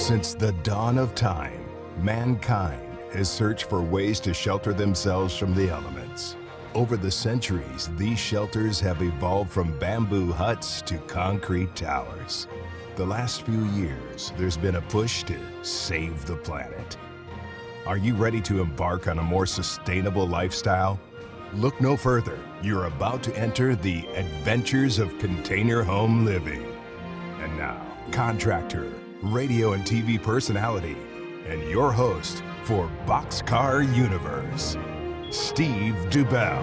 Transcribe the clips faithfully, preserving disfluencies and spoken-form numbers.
Since the dawn of time, mankind has searched for ways to shelter themselves from the elements. Over the centuries, these shelters have evolved from bamboo huts to concrete towers. The last few years, there's been a push to save the planet. Are you ready to embark on a more sustainable lifestyle? Look no further. You're about to enter the adventures of container home living. And now, contractor, radio and T V personality, and your host for Boxcar Universe, Steve Dubell.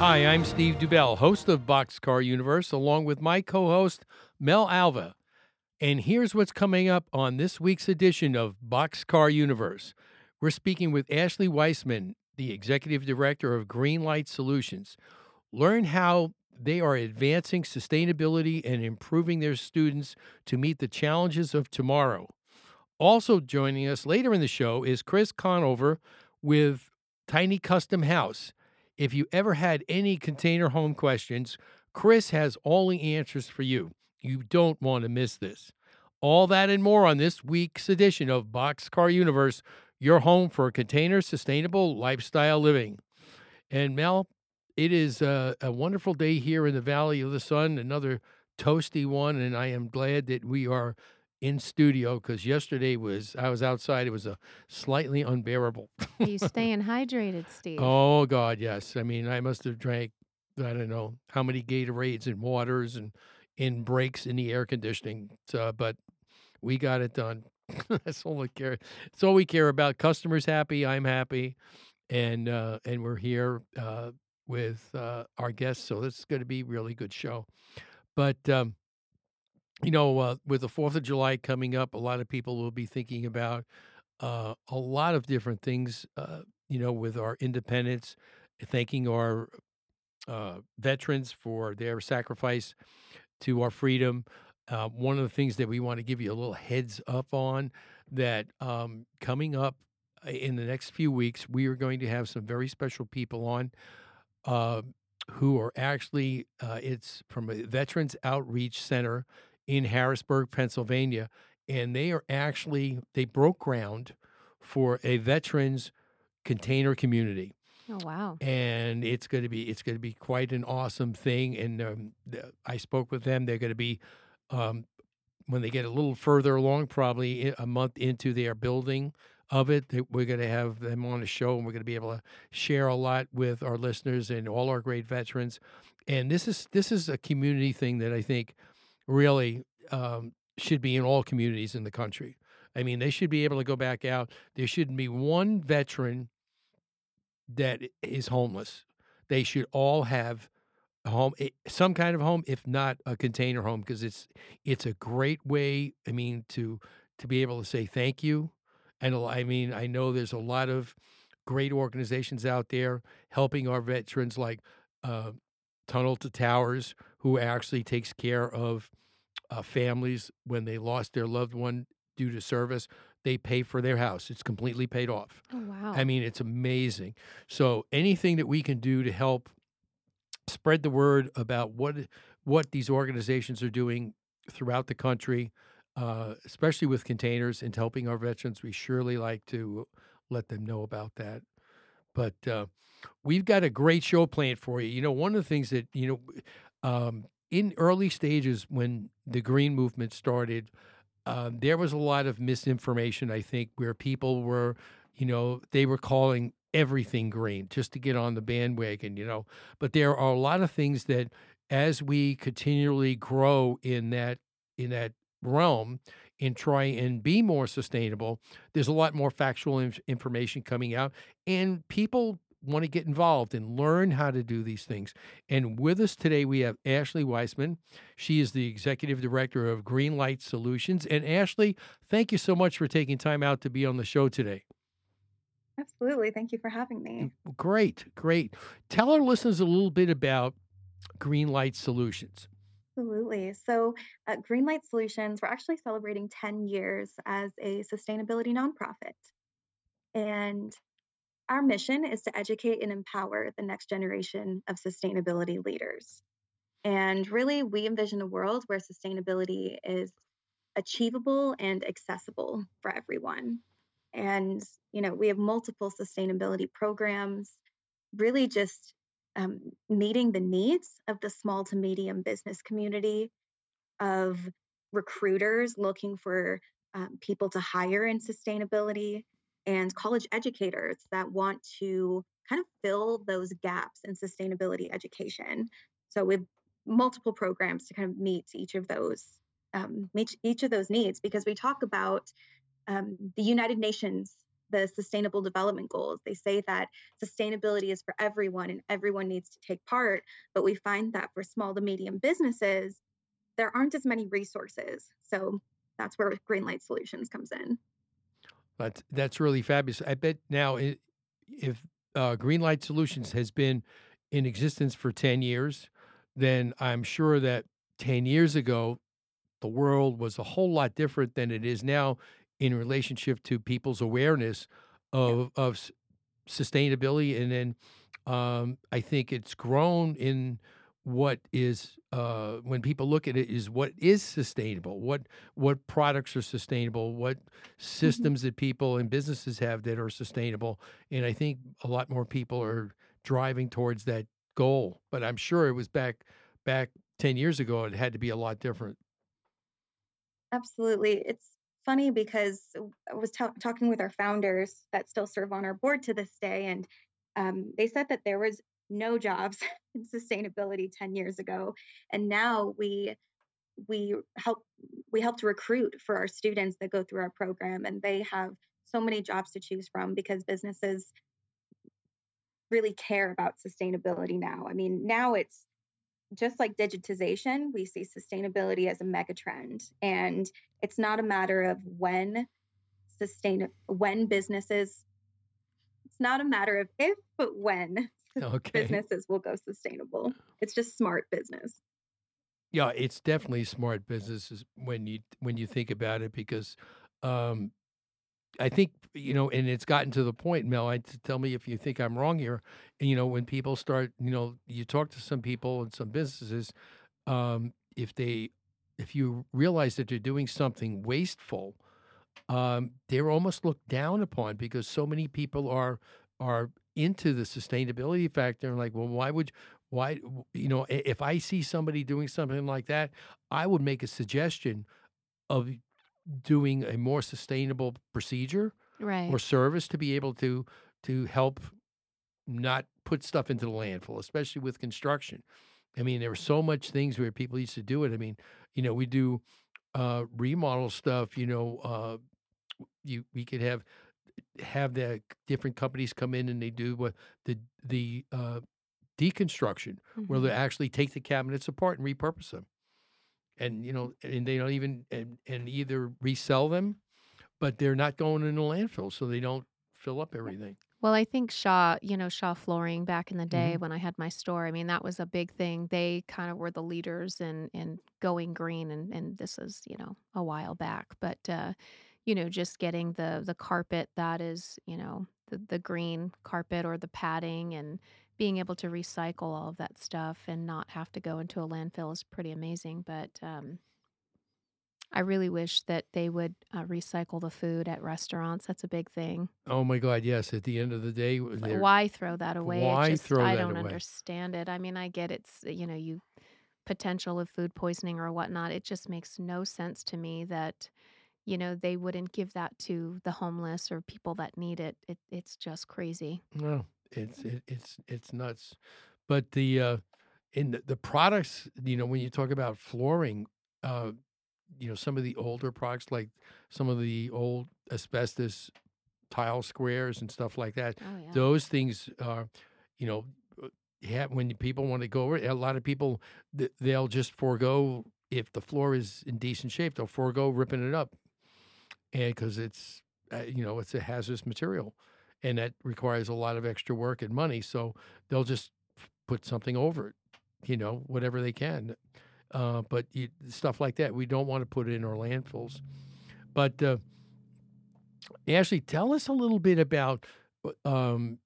Hi, I'm Steve Dubell, host of Boxcar Universe, along with my co-host, Mel Alva. And here's what's coming up on this week's edition of Boxcar Universe. We're speaking with Ashley Weisman, the executive director of Greenlight Solutions. Learn how they are advancing sustainability and improving their students to meet the challenges of tomorrow. Also joining us later in the show is Chris Conover with Tiny Custom House. If you ever had any container home questions, Chris has all the answers for you. You don't want to miss this. All that and more on this week's edition of Boxcar Universe, your home for container sustainable lifestyle living. And Mel, it is a, a wonderful day here in the Valley of the Sun, another toasty one, and I am glad that we are in studio because yesterday was I was outside. It was a slightly unbearable. Are you staying hydrated, Steve? Oh, God, yes. I mean, I must have drank, I don't know, how many Gatorades and waters and in breaks in the air conditioning, uh, but we got it done. That's all we care. It's all we care about. Customers happy, I'm happy, and uh, and we're here uh, with uh, our guests. So this is going to be a really good show. But um, you know, uh, with the Fourth of July coming up, a lot of people will be thinking about uh, a lot of different things. Uh, you know, with our independence, thanking our uh, veterans for their sacrifice to our freedom. Uh, one of the things that we want to give you a little heads up on that um, coming up in the next few weeks, we are going to have some very special people on uh, who are actually, uh, it's from a Veterans Outreach Center in Harrisburg, Pennsylvania, and they are actually, they broke ground for a veterans container community. Oh, wow. And it's going to be it's going to be quite an awesome thing. And um, I spoke with them. They're going to be, um, when they get a little further along, probably a month into their building of it, we're going to have them on a show, and we're going to be able to share a lot with our listeners and all our great veterans. And this is, this is a community thing that I think really um, should be in all communities in the country. I mean, they should be able to go back out. There shouldn't be one veteran that is homeless. They should all have a home, some kind of home, if not a container home, because it's it's a great way, I mean, to to be able to say thank you. And I mean, I know there's a lot of great organizations out there helping our veterans, like uh, Tunnel to Towers, who actually takes care of uh, families when they lost their loved one due to service. They pay for their house. It's completely paid off. Oh, wow. I mean, it's amazing. So anything that we can do to help spread the word about what what these organizations are doing throughout the country, uh, especially with containers and helping our veterans, we surely like to let them know about that. But uh, we've got a great show planned for you. You know, one of the things that, you know, um, in early stages when the green movement started, Um, there was a lot of misinformation, I think, where people were, you know, they were calling everything green just to get on the bandwagon, you know. But there are a lot of things that, as we continually grow in that in that realm and try and be more sustainable, there's a lot more factual inf- information coming out, and people want to get involved and learn how to do these things. And with us today, we have Ashley Weisman. She is the executive director of Greenlight Solutions. And Ashley, thank you so much for taking time out to be on the show today. Absolutely. Thank you for having me. Great, great. Tell our listeners a little bit about Greenlight Solutions. Absolutely. So at Greenlight Solutions, we're actually celebrating ten years as a sustainability nonprofit. And our mission is to educate and empower the next generation of sustainability leaders. And really, we envision a world where sustainability is achievable and accessible for everyone. And, you know, we have multiple sustainability programs, really just um, meeting the needs of the small to medium business community, of recruiters looking for um, people to hire in sustainability, and college educators that want to kind of fill those gaps in sustainability education. So we have multiple programs to kind of meet each of those, um, meet each of those needs, because we talk about um, the United Nations, the Sustainable Development Goals. They say that sustainability is for everyone and everyone needs to take part. But we find that for small to medium businesses, there aren't as many resources. So that's where Greenlight Solutions comes in. That's, that's really fabulous. I bet now it, if uh, Greenlight Solutions has been in existence for ten years, then I'm sure that ten years ago, the world was a whole lot different than it is now in relationship to people's awareness of yeah. of sustainability. And then um, I think it's grown in what is, uh, when people look at it, is what is sustainable, what what products are sustainable, what systems mm-hmm. that people and businesses have that are sustainable. And I think a lot more people are driving towards that goal. But I'm sure it was back back ten years ago, it had to be a lot different. Absolutely. It's funny because I was t- talking with our founders that still serve on our board to this day, and um, they said that there was no jobs in sustainability ten years ago. And now we we help we help to recruit for our students that go through our program, and they have so many jobs to choose from because businesses really care about sustainability now. I mean, now it's just like digitization, we see sustainability as a megatrend. And it's not a matter of when sustain when businesses, it's not a matter of if, but when. Okay. Businesses will go sustainable. It's just smart business. Yeah, it's definitely smart businesses when you when you think about it, because um, I think, you know, and it's gotten to the point, Mel, I, tell me if you think I'm wrong here, you know, when people start, you know, you talk to some people and some businesses, um, if they, if you realize that they're doing something wasteful, um, they're almost looked down upon because so many people are, are into the sustainability factor and like, well, why would, why, you know, if I see somebody doing something like that, I would make a suggestion of doing a more sustainable procedure right. or service to be able to to help not put stuff into the landfill, especially with construction. I mean, there were so much things where people used to do it. I mean, you know, we do uh, remodel stuff, you know, uh, you we could have have the different companies come in and they do what the, the uh, deconstruction, mm-hmm. where they actually take the cabinets apart and repurpose them. And, you know, and they don't even, and, and either resell them, but they're not going in the landfill, so they don't fill up everything. Well, I think Shaw, you know, Shaw Flooring back in the day mm-hmm. when I had my store, I mean, that was a big thing. They kind of were the leaders in, in going green, and, and this is, you know, a while back. But, uh, you know, just getting the the carpet that is, you know, the, the green carpet or the padding, and being able to recycle all of that stuff and not have to go into a landfill is pretty amazing. But um, I really wish that they would uh, recycle the food at restaurants. That's a big thing. Oh my God, yes. At the end of the day, why throw that away? Why just, throw that away? I don't understand it. I mean, I get it's, you know, you potential of food poisoning or whatnot. It just makes no sense to me that, you know, they wouldn't give that to the homeless or people that need it. It it's just crazy. No. It's it, it's it's nuts, but the uh, in the, the products, you know, when you talk about flooring, uh, you know, some of the older products, like some of the old asbestos tile squares and stuff like that. Oh, yeah. Those things are, you know, yeah, when people want to go over it, a lot of people they'll just forego if the floor is in decent shape, they'll forego ripping it up, and because it's you know it's a hazardous material. And that requires a lot of extra work and money. So they'll just put something over it, you know, whatever they can. Uh, but you, stuff like that, we don't want to put it in our landfills. But uh, Ashley, tell us a little bit about, um,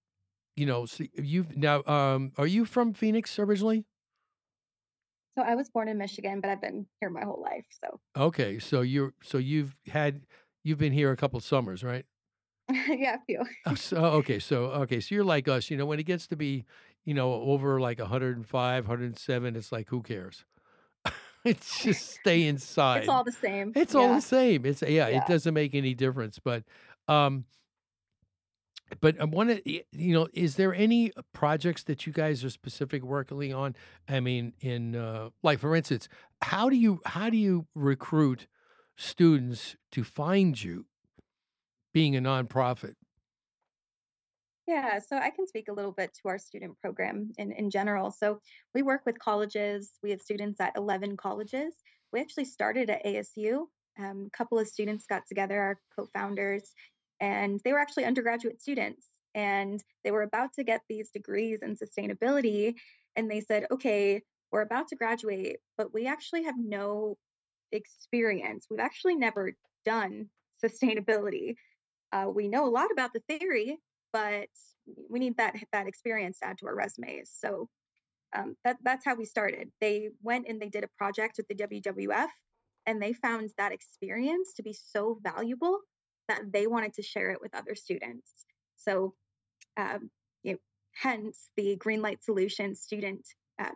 you know, so you've now, um, are you from Phoenix originally? So I was born in Michigan, but I've been here my whole life. So okay, so you're so you've had you've been here a couple summers, right? Yeah, a few. oh, so okay, so okay, so you're like us. You know, when it gets to be, you know, over like one oh five, one oh seven, it's like who cares? It's just stay inside. It's all the same. It's yeah. all the same. It's yeah, yeah. It doesn't make any difference. But, um, but I want to, you know, is there any projects that you guys are specifically working on? I mean, in uh, like for instance, how do you how do you recruit students to find you, being a nonprofit? Yeah, so I can speak a little bit to our student program in, in general. So we work with colleges. We have students at eleven colleges. We actually started at A S U. Um, a couple of students got together, our co-founders, and they were actually undergraduate students. And they were about to get these degrees in sustainability. And they said, okay, we're about to graduate, but we actually have no experience. We've actually never done sustainability. Uh, we know a lot about the theory, but we need that that experience to add to our resumes. So um, that, that's how we started. They went and they did a project with the W W F, and they found that experience to be so valuable that they wanted to share it with other students. So um, you know, hence the Greenlight Solutions student uh,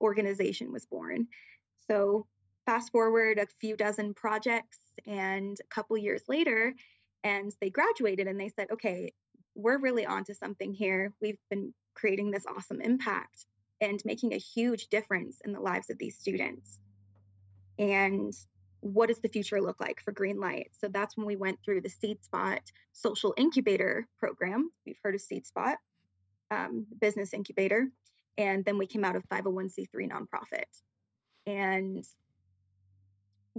organization was born. So fast forward a few dozen projects and a couple years later, and they graduated and they said, okay, we're really onto something here. We've been creating this awesome impact and making a huge difference in the lives of these students. And what does the future look like for Greenlight? So that's when we went through the SeedSpot Social Incubator Program. We've heard of SeedSpot, um, Business Incubator. And then we came out of five oh one c three nonprofit. And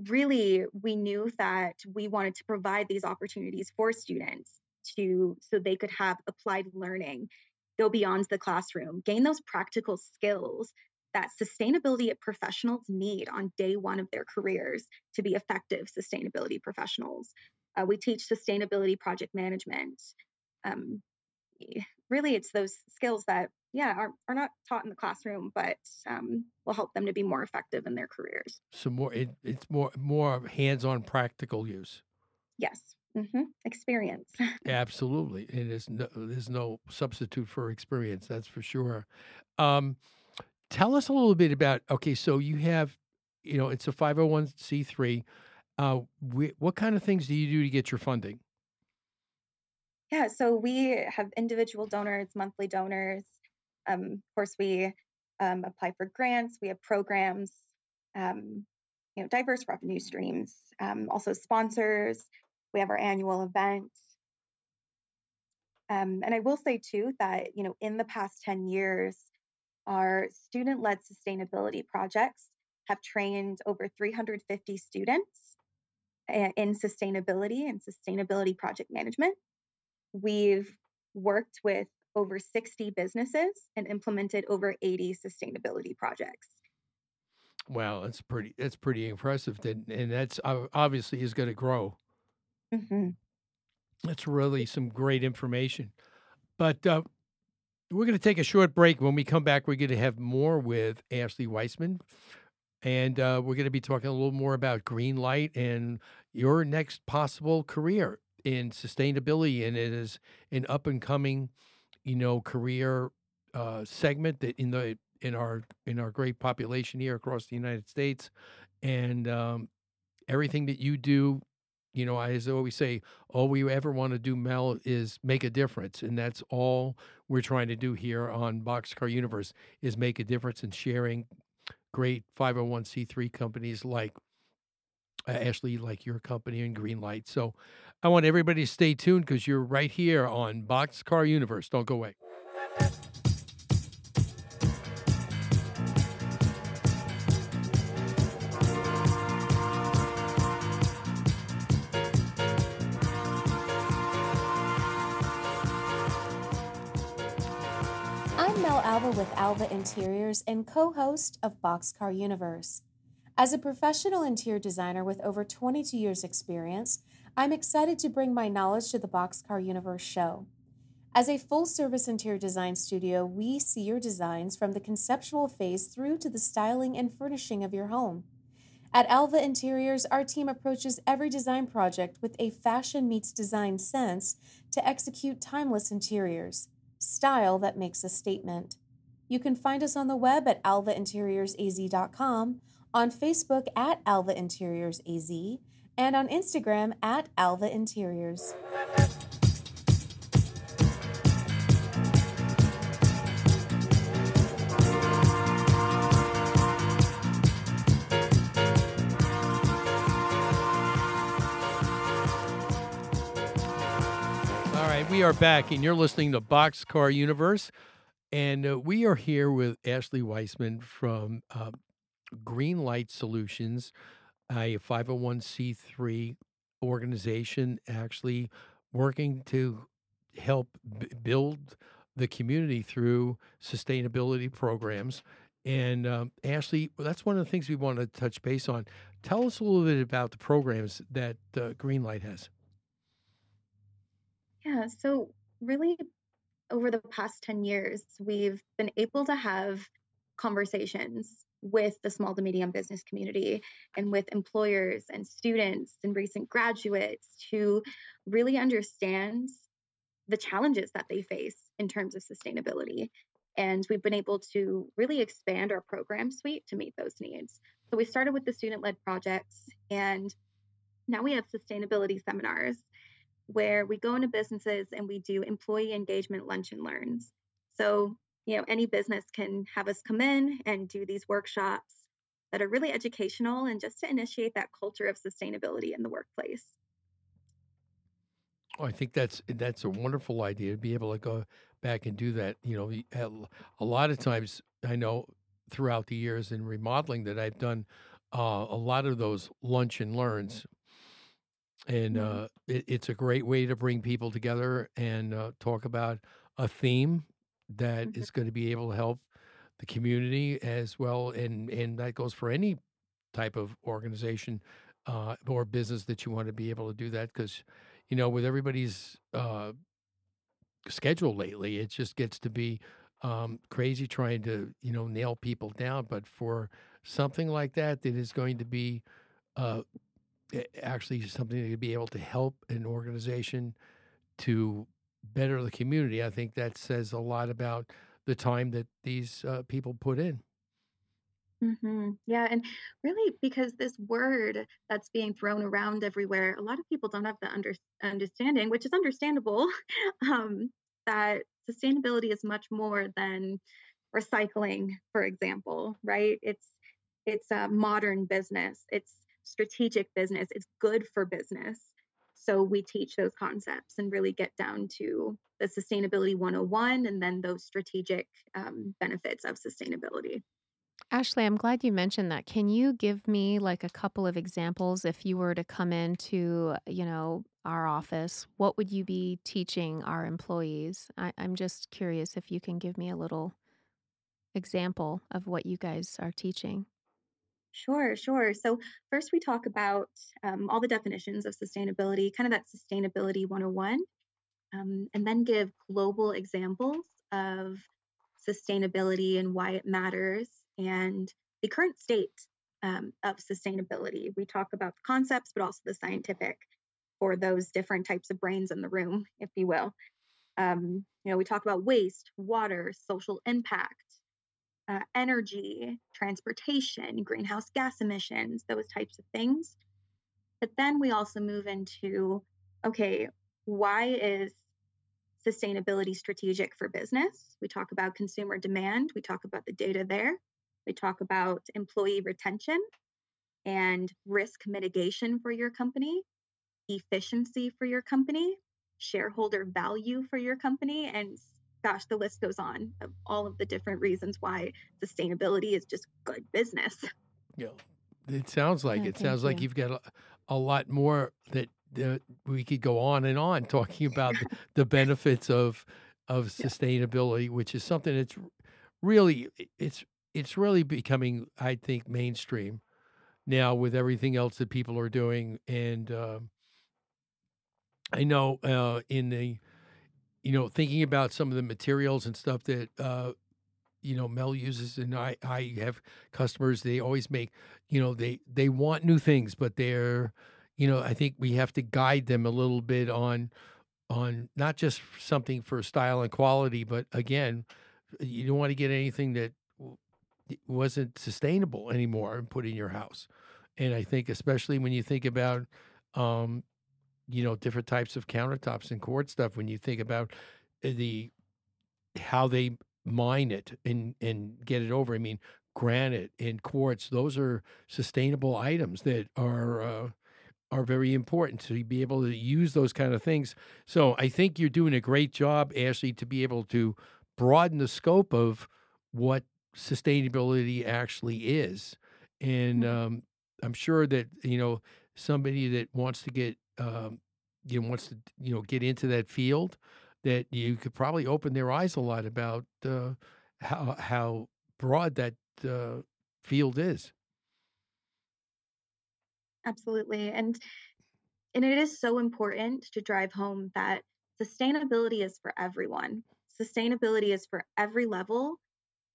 really, we knew that we wanted to provide these opportunities for students to so they could have applied learning, go beyond the classroom, gain those practical skills that sustainability professionals need on day one of their careers to be effective sustainability professionals. Uh, we teach sustainability project management. Um, really, it's those skills that, yeah, are, are not taught in the classroom, but um, will help them to be more effective in their careers. So more, it, it's more more hands-on practical use. Yes. Mm-hmm. Experience. Absolutely. And there's no, there's no substitute for experience. That's for sure. Um, tell us a little bit about, okay, so you have, you know, it's a five oh one c three. Uh, we, what kind of things do you do to get your funding? Yeah. So we have individual donors, monthly donors. Um, of course, we um, apply for grants. We have programs, um, you know, diverse revenue streams, um, also sponsors. We have our annual event. Um, and I will say, too, that, you know, in the past ten years, our student-led sustainability projects have trained over three hundred fifty students in sustainability and sustainability project management. We've worked with over sixty businesses and implemented over eighty sustainability projects. Wow, that's pretty, that's pretty impressive. And, and that's obviously is going to grow. Mm-hmm. That's really some great information. But uh, we're going to take a short break. When we come back, we're going to have more with Ashley Weisman. And uh, we're going to be talking a little more about Greenlight and your next possible career in sustainability. And it is an up-and-coming, you know, career uh, segment that in the in our in our great population here across the United States. And um, everything that you do, you know, as I always say, all we ever want to do, Mel, is make a difference. And that's all we're trying to do here on Boxcar Universe is make a difference in sharing great five oh one c three companies like uh, Ashley, like your company and Greenlight. So I want everybody to stay tuned because you're right here on Boxcar Universe. Don't go away. With Alva Interiors and co-host of Boxcar Universe. As a professional interior designer with over twenty-two years experience, I'm excited to bring my knowledge to the Boxcar Universe show. As a full-service interior design studio, we see your designs from the conceptual phase through to the styling and furnishing of your home. At Alva Interiors, our team approaches every design project with a fashion meets design sense to execute timeless interiors, style that makes a statement. You can find us on the web at alva interiors a z dot com, on Facebook at Alva Interiors A Z, and on Instagram at Alva Interiors. All right, we are back, and you're listening to Boxcar Universe. And uh, we are here with Ashley Weisman from uh, Greenlight Solutions, a five oh one c three organization actually working to help b- build the community through sustainability programs. And um, Ashley, well, that's one of the things we want to touch base on. Tell us a little bit about the programs that uh, Greenlight has. Yeah, so really over the past ten years, we've been able to have conversations with the small to medium business community and with employers and students and recent graduates to really understand the challenges that they face in terms of sustainability. And we've been able to really expand our program suite to meet those needs. So we started with the student-led projects, and now we have sustainability seminars where we go into businesses and we do employee engagement lunch and learns. So, you know, any business can have us come in and do these workshops that are really educational and just to initiate that culture of sustainability in the workplace. Oh, I think that's that's a wonderful idea to be able to go back and do that. You know, a lot of times I know throughout the years in remodeling that I've done uh, a lot of those lunch and learns. And uh, it, it's a great way to bring people together and uh, talk about a theme that mm-hmm. is going to be able to help the community as well. And, and that goes for any type of organization uh, or business that you want to be able to do that. Because, you know, with everybody's uh, schedule lately, it just gets to be um, crazy trying to, you know, nail people down. But for something like that, that is going to be uh, – actually something to be able to help an organization to better the community. I think that says a lot about the time that these uh, people put in. Mm-hmm. Yeah. And really, because this word that's being thrown around everywhere, a lot of people don't have the under- understanding, which is understandable, um, that sustainability is much more than recycling, for example, right? It's, it's a modern business. It's strategic business. It's good for business. So we teach those concepts and really get down to the sustainability one oh one and then those strategic um, benefits of sustainability. Ashley, I'm glad you mentioned that. Can you give me like a couple of examples? If you were to come into, you know, our office, what would you be teaching our employees? I, I'm just curious if you can give me a little example of what you guys are teaching. Sure, sure. So first we talk about um, all the definitions of sustainability, kind of that sustainability one oh one, um, and then give global examples of sustainability and why it matters and the current state um, of sustainability. We talk about the concepts, but also the scientific for those different types of brains in the room, if you will. Um, you know, we talk about waste, water, social impact, Uh, energy, transportation, greenhouse gas emissions, those types of things. But then we also move into, okay, why is sustainability strategic for business? We talk about consumer demand. We talk about the data there. We talk about employee retention and risk mitigation for your company, efficiency for your company, shareholder value for your company, and gosh, the list goes on of all of the different reasons why sustainability is just good business. Yeah, it sounds like oh, it sounds you. like you've got a, a lot more that uh, we could go on and on talking about the, the benefits of of sustainability, yeah. which is something that's really it's it's really becoming, I think, mainstream now with everything else that people are doing. And uh, I know uh, in the you know, thinking about some of the materials and stuff that, uh, you know, Mel uses, and I, I have customers, they always make, you know, they, they want new things, but they're, you know, I think we have to guide them a little bit on, on not just something for style and quality, but again, you don't want to get anything that wasn't sustainable anymore and put in your house. And I think especially when you think about, um, you know, different types of countertops and cord stuff, when you think about the, how they mine it and, and get it over. I mean, granite and quartz, those are sustainable items that are, uh, are very important to be able to use those kind of things. So I think you're doing a great job, Ashley, to be able to broaden the scope of what sustainability actually is. And um, I'm sure that, you know, somebody that wants to get, um, you know, wants to, you know, get into that field, that you could probably open their eyes a lot about uh, how how broad that uh, field is. Absolutely. And and it is so important to drive home that sustainability is for everyone. Sustainability is for every level,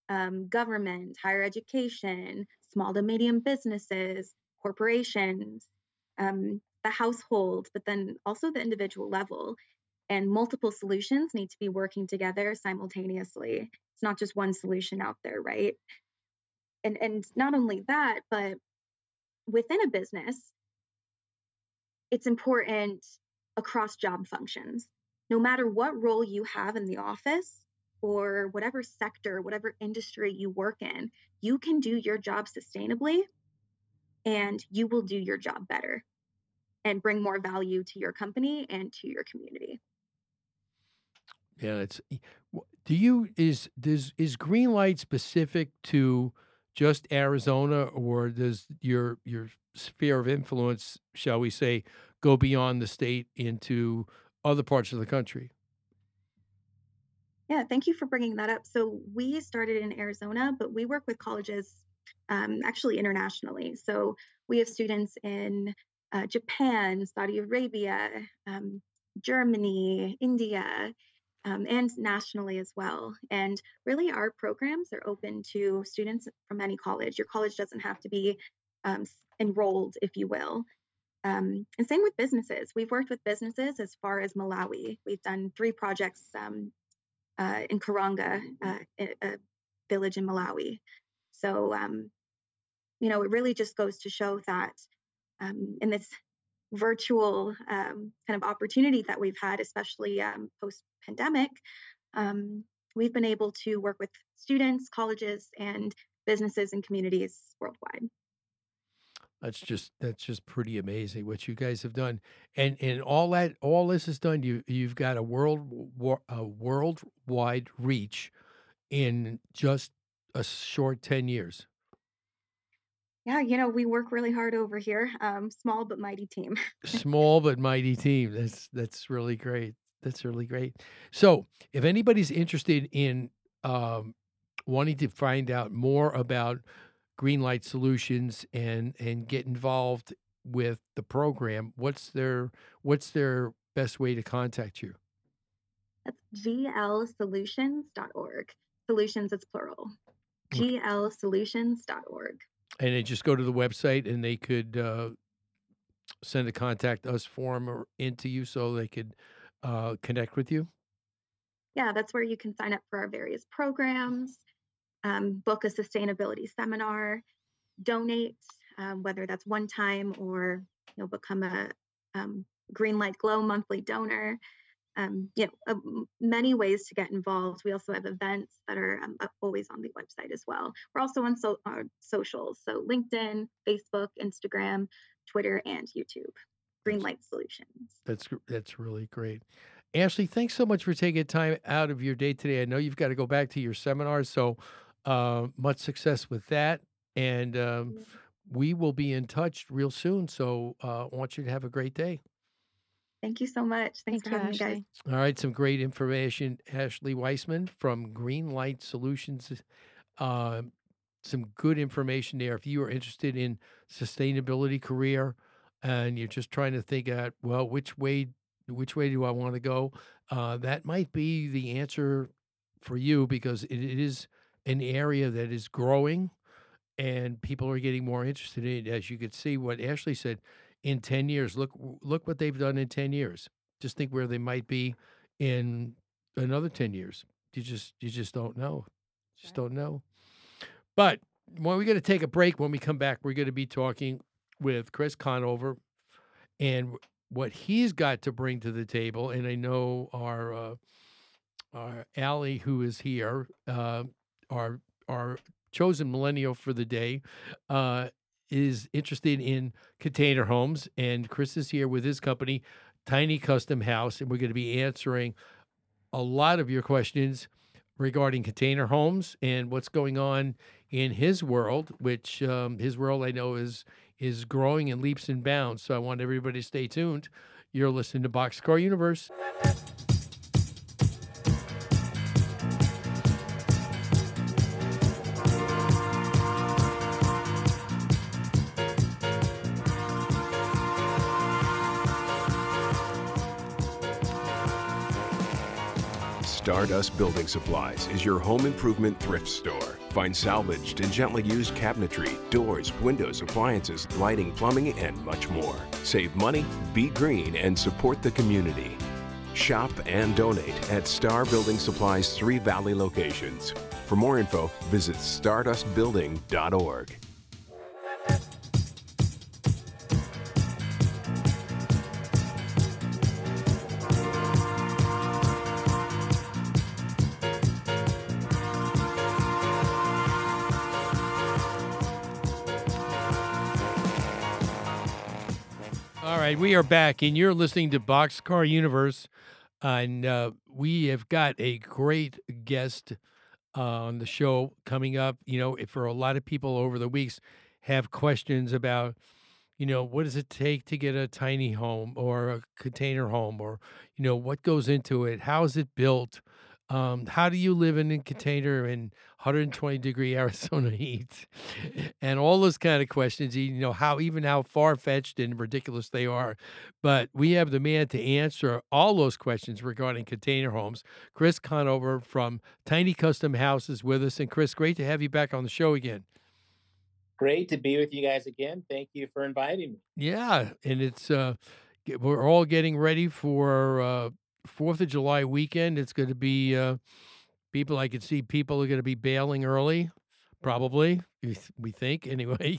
um, government, higher education, small to medium businesses, corporations, um, the household, but then also the individual level. And multiple solutions need to be working together simultaneously. It's not just one solution out there, right? And and not only that, but within a business, it's important across job functions. No matter what role you have in the office or whatever sector, whatever industry you work in, you can do your job sustainably and you will do your job better and bring more value to your company and to your community. Yeah, it's. Do you is does is Greenlight specific to just Arizona, or does your your sphere of influence, shall we say, go beyond the state into other parts of the country? Yeah, thank you for bringing that up. So we started in Arizona, but we work with colleges um, actually internationally. So we have students in uh, Japan, Saudi Arabia, um, Germany, India. Um, and nationally as well. And really our programs are open to students from any college. Your college doesn't have to be um, enrolled, if you will. Um, and same with businesses. We've worked with businesses as far as Malawi. We've done three projects um, uh, in Karonga, uh, a village in Malawi. So, um, you know, it really just goes to show that um, in this virtual um, kind of opportunity that we've had, especially um, post-pandemic, um, we've been able to work with students, colleges, and businesses and communities worldwide. That's just that's just pretty amazing what you guys have done, and and all that all this is done. You you've got a world a worldwide reach in just a short ten years. Yeah, you know, we work really hard over here. Um, small but mighty team. Small but mighty team. That's that's really great. That's really great. So if anybody's interested in um, wanting to find out more about Greenlight Solutions and and get involved with the program, what's their what's their best way to contact you? That's G L solutions dot org. Solutions, it's plural. G L solutions dot org. And they just go to the website, and they could uh, send a contact us form or into you, so they could uh, connect with you. Yeah, that's where you can sign up for our various programs, um, book a sustainability seminar, donate, um, whether that's one time or you know become a um, Greenlight Glow monthly donor. Um, you know, uh, many ways to get involved. We also have events that are um, always on the website as well. We're also on so- uh, socials, so LinkedIn, Facebook, Instagram, Twitter, and YouTube. Greenlight Solutions. That's that's really great. Ashley, thanks so much for taking time out of your day today. I know you've got to go back to your seminar, so uh, much success with that. And um, yeah. we will be in touch real soon, so uh, I want you to have a great day. Thank you so much. Thanks Thank for having me, guys. All right, some great information. Ashley Weisman from Greenlight Solutions. Uh, some good information there. If you are interested in sustainability career and you're just trying to think out, well, which way, which way do I want to go? uh, that might be the answer for you, because it, it is an area that is growing and people are getting more interested in it. As you could see what Ashley said, in ten years, look look what they've done in ten years. Just think where they might be in another ten years. You just you just don't know. Just right. don't know. But when we're going to take a break. When we come back, we're going to be talking with Chris Conover and what he's got to bring to the table. And I know our uh, our Allie, who is here, uh, our our chosen millennial for the day, uh, is interested in container homes. And Chris is here with his company, Tiny Custom House, and we're going to be answering a lot of your questions regarding container homes and what's going on in his world, which um, his world I know is is growing in leaps and bounds. So I want everybody to stay tuned. You're listening to Boxcar Universe. Stardust Building Supplies is your home improvement thrift store. Find salvaged and gently used cabinetry, doors, windows, appliances, lighting, plumbing, and much more. Save money, be green, and support the community. Shop and donate at Star Building Supplies' Three Valley locations. For more info, visit stardust building dot org. We are back, and you're listening to Boxcar Universe, and uh, we have got a great guest uh, on the show coming up. You know, for a lot of people over the weeks have questions about, you know, what does it take to get a tiny home or a container home, or, you know, what goes into it? How is it built? Um, how do you live in a container in one hundred twenty degree Arizona heat? And all those kind of questions, you know, how even how far-fetched and ridiculous they are. But we have the man to answer all those questions regarding container homes. Chris Conover from Tiny Custom House is with us. And Chris, great to have you back on the show again. Great to be with you guys again. Thank you for inviting me. Yeah, and it's uh, we're all getting ready for uh, Fourth of July weekend. It's going to be uh, people. I can see people are going to be bailing early, probably. We think anyway.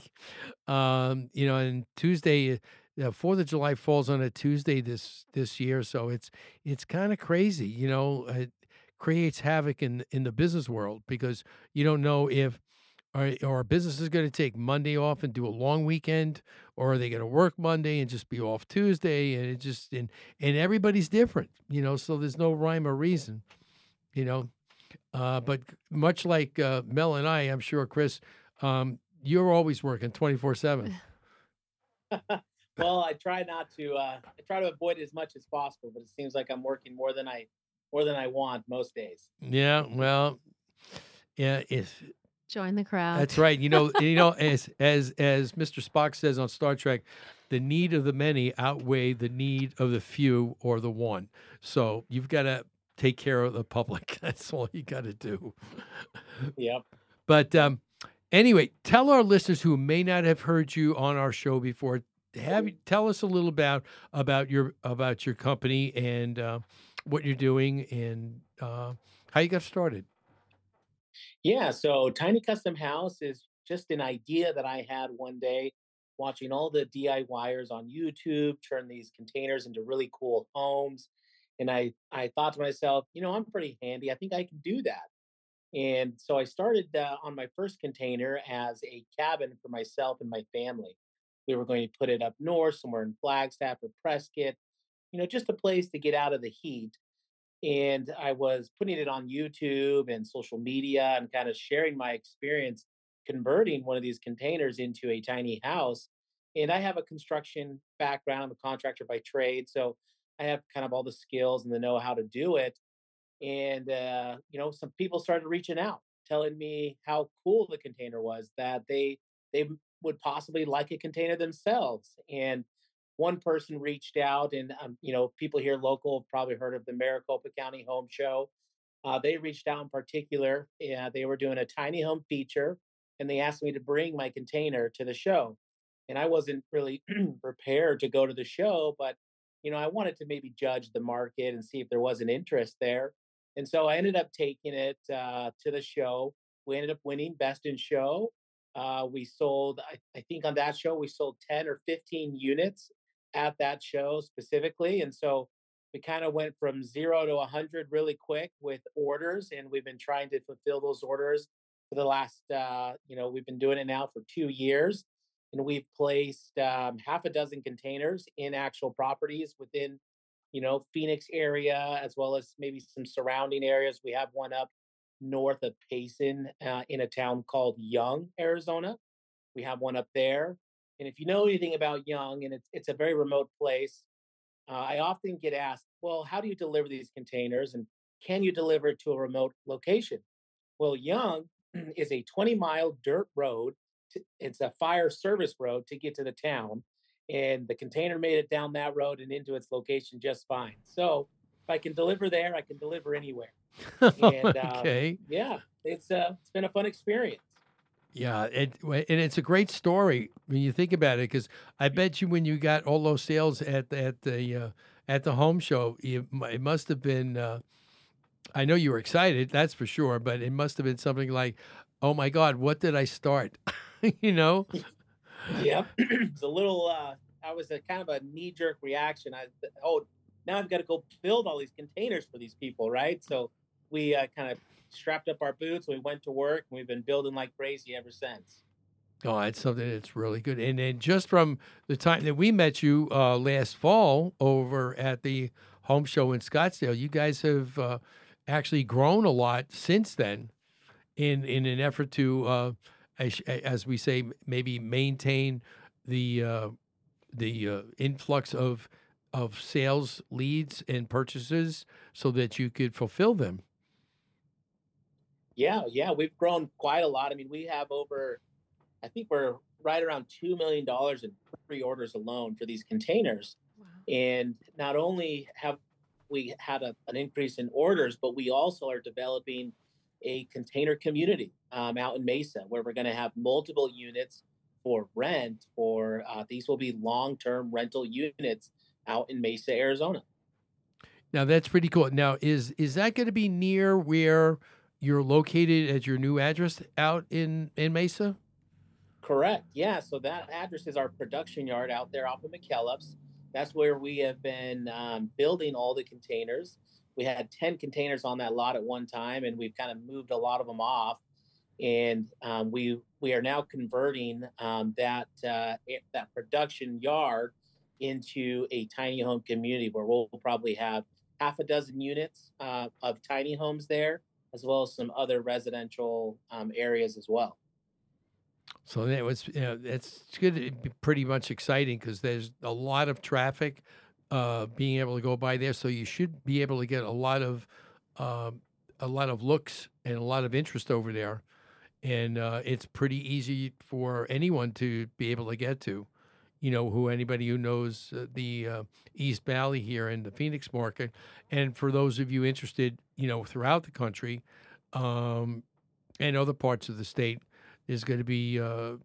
Um, you know, and Tuesday, uh, Fourth of July falls on a Tuesday this this year, so it's it's kind of crazy. You know, it creates havoc in in the business world, because you don't know if our, our business is going to take Monday off and do a long weekend, or are they going to work Monday and just be off Tuesday? And it just and and everybody's different, you know. So there's no rhyme or reason, you know. Uh, but much like uh, Mel and I, I'm sure, Chris, um, you're always working twenty-four seven. Well, I try not to. Uh, I try to avoid it as much as possible, but it seems like I'm working more than I more than I want most days. Yeah. Well. Yeah. It's. Join the crowd. That's right. You know, you know, as as as Mister Spock says on Star Trek, the need of the many outweigh the need of the few or the one. So you've got to take care of the public. That's all you got to do. Yep. But um, anyway, tell our listeners who may not have heard you on our show before. Have tell us a little about about your about your company and uh, what you're doing and uh, how you got started. Yeah, so Tiny Custom House is just an idea that I had one day watching all the D I Y ers on YouTube turn these containers into really cool homes. And I, I thought to myself, you know, I'm pretty handy. I think I can do that. And so I started uh, on my first container as a cabin for myself and my family. We were going to put it up north, somewhere in Flagstaff or Prescott, you know, just a place to get out of the heat. And I was putting it on YouTube and social media and kind of sharing my experience converting one of these containers into a tiny house. And I have a construction background. I'm a contractor by trade. So I have kind of all the skills and the know-how to do it. And, uh, you know, some people started reaching out, telling me how cool the container was, that they they would possibly like a container themselves. And one person reached out, and um, you know, people here local probably heard of the Maricopa County Home Show. Uh, they reached out in particular. Uh, they were doing a tiny home feature, and they asked me to bring my container to the show. And I wasn't really prepared to go to the show, but you know, I wanted to maybe judge the market and see if there was an interest there. And so I ended up taking it uh, to the show. We ended up winning Best in Show. Uh, we sold, I, I think on that show, we sold ten or fifteen units at that show specifically. And so we kind of went from zero to one hundred really quick with orders. And we've been trying to fulfill those orders for the last, uh, you know, we've been doing it now for two years. And we've placed um, half a dozen containers in actual properties within, you know, Phoenix area, as well as maybe some surrounding areas. We have one up north of Payson uh, in a town called Young, Arizona. We have one up there. And if you know anything about Young, and it's, it's a very remote place, uh, I often get asked, well, how do you deliver these containers? And can you deliver it to a remote location? Well, Young is a twenty mile dirt road. It's a fire service road to get to the town, and the container made it down that road and into its location just fine. So if I can deliver there, I can deliver anywhere. And, okay. Uh, yeah, it's uh, it's been a fun experience. Yeah, it, and it's a great story when you think about it, because I bet you when you got all those sales at at the uh, at the home show, you, it must have been. Uh, I know you were excited, that's for sure, but it must have been something like, "Oh my God, what did I start?" You know? Yeah. It's a little, uh, I was a kind of a knee jerk reaction. I, oh, now I've got to go build all these containers for these people. Right. So we uh, kind of strapped up our boots. We went to work, and we've been building like crazy ever since. Oh, it's something that's really good. And then just from the time that we met you uh, last fall over at the home show in Scottsdale, you guys have uh, actually grown a lot since then in, in an effort to, uh, as we say, maybe maintain the uh, the uh, influx of of sales leads and purchases so that you could fulfill them. Yeah, yeah, we've grown quite a lot. I mean, we have over, I think we're right around two million dollars in pre-orders alone for these containers. Wow. And not only have we had a, an increase in orders, but we also are developing a container community um, out in Mesa, where we're going to have multiple units for rent, or uh, these will be long-term rental units out in Mesa, Arizona. Now, that's pretty cool. Now, is is that going to be near where you're located at your new address out in, in Mesa? Correct. Yeah. So that address is our production yard out there off of McKellips. That's where we have been um, building all the containers. We had ten containers on that lot at one time, and we've kind of moved a lot of them off. And um, we we are now converting um, that uh, that production yard into a tiny home community, where we'll probably have half a dozen units uh, of tiny homes there, as well as some other residential um, areas as well. So that was you know, it's good. It'd be pretty much exciting, because there's a lot of traffic Uh, being able to go by there, so you should be able to get a lot of uh, a lot of looks and a lot of interest over there, and uh, it's pretty easy for anyone to be able to get to, you know, who anybody who knows uh, the uh, East Valley here in the Phoenix market, and for those of you interested, you know, throughout the country um, and other parts of the state, is going to be, uh,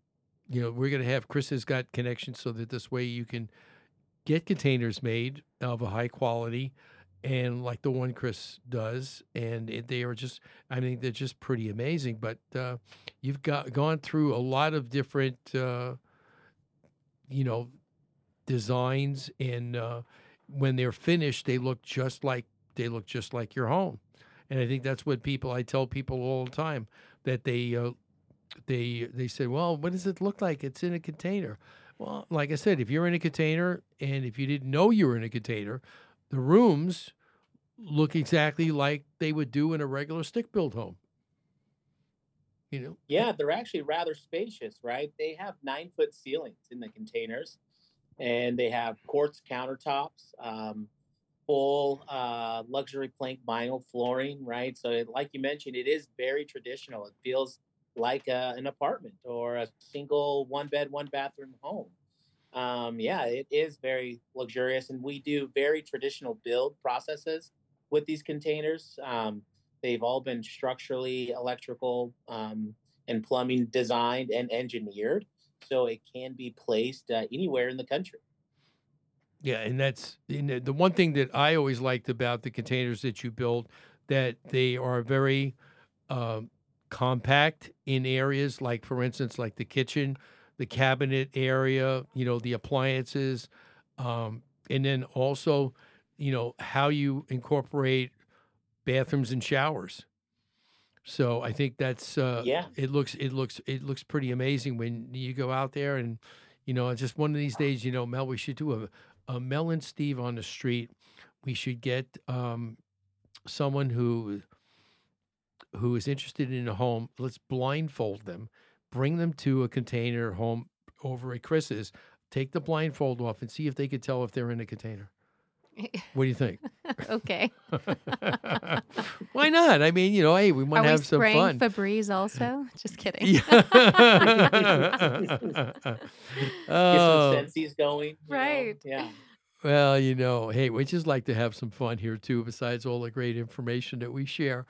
you know, we're going to have Chris has got connections so that this way you can get containers made of a high quality, and like the one Chris does, and it, they are just, I mean, they're just pretty amazing. But uh, you've got gone through a lot of different, uh, you know, designs, and uh, when they're finished, they look just like they look just like your home. And I think that's what people, I tell people all the time, that they uh, they they say, well, what does it look like? It's in a container. Well, like I said, if you're in a container, and if you didn't know you were in a container, the rooms look exactly like they would do in a regular stick-built home. You know? Yeah, they're actually rather spacious, right? They have nine foot ceilings in the containers, and they have quartz countertops, um, full uh, luxury plank vinyl flooring, right? So it, like you mentioned, it is very traditional. It feels like a, an apartment or a single one bed, one bathroom home. um, yeah, it is very luxurious. And we do very traditional build processes with these containers. Um, they've all been structurally, electrical, um, and plumbing designed and engineered, so it can be placed uh, anywhere in the country. Yeah, and that's and the one thing that I always liked about the containers that you built, that they are very uh, compact in areas like, for instance, like the kitchen, the cabinet area, you know, the appliances, um, and then also, you know, how you incorporate bathrooms and showers. So I think that's uh, yeah. It looks it looks it looks pretty amazing when you go out there, and you know, just one of these days, you know, Mel, we should do a, a Mel and Steve on the street. We should get um, someone who who is interested in a home. Let's blindfold them, bring them to a container home over at Chris's, take the blindfold off, and see if they could tell if they're in a container. What do you think? Okay. Why not? I mean, you know, hey, we want to have some fun. Are we spraying Febreze also? Just kidding. Get some sensies going. Right. Know. Yeah. Well, you know, hey, we just like to have some fun here too, besides all the great information that we share.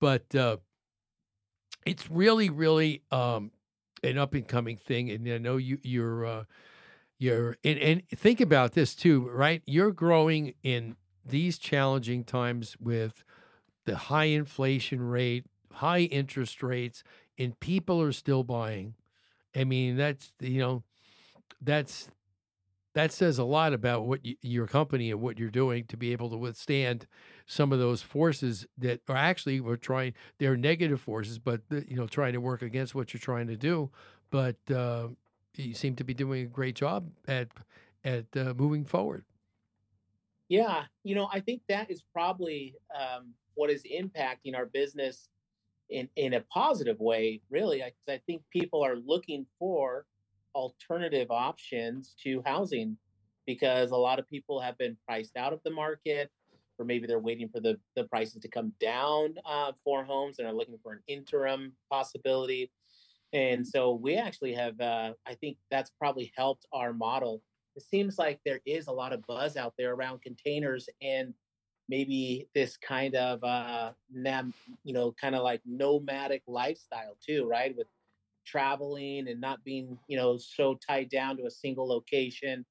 But uh, it's really, really um, an up-and-coming thing. And I know you, you're... Uh, You're, and, and think about this too, right? You're growing in these challenging times with the high inflation rate, high interest rates, and people are still buying. I mean, that's, you know, that's that says a lot about what you, your company and what you're doing to be able to withstand some of those forces that are actually we're trying. They're negative forces, but you know, trying to work against what you're trying to do, but. Uh, You seem to be doing a great job at at uh, moving forward. Yeah, you know, I think that is probably um, what is impacting our business in, in a positive way, really. I, I think people are looking for alternative options to housing because a lot of people have been priced out of the market, or maybe they're waiting for the, the prices to come down uh, for homes and are looking for an interim possibility. And so we actually have, uh, I think that's probably helped our model. It seems like there is a lot of buzz out there around containers and maybe this kind of, uh, nam- you know, kind of like nomadic lifestyle too, right? With traveling and not being, you know, so tied down to a single location.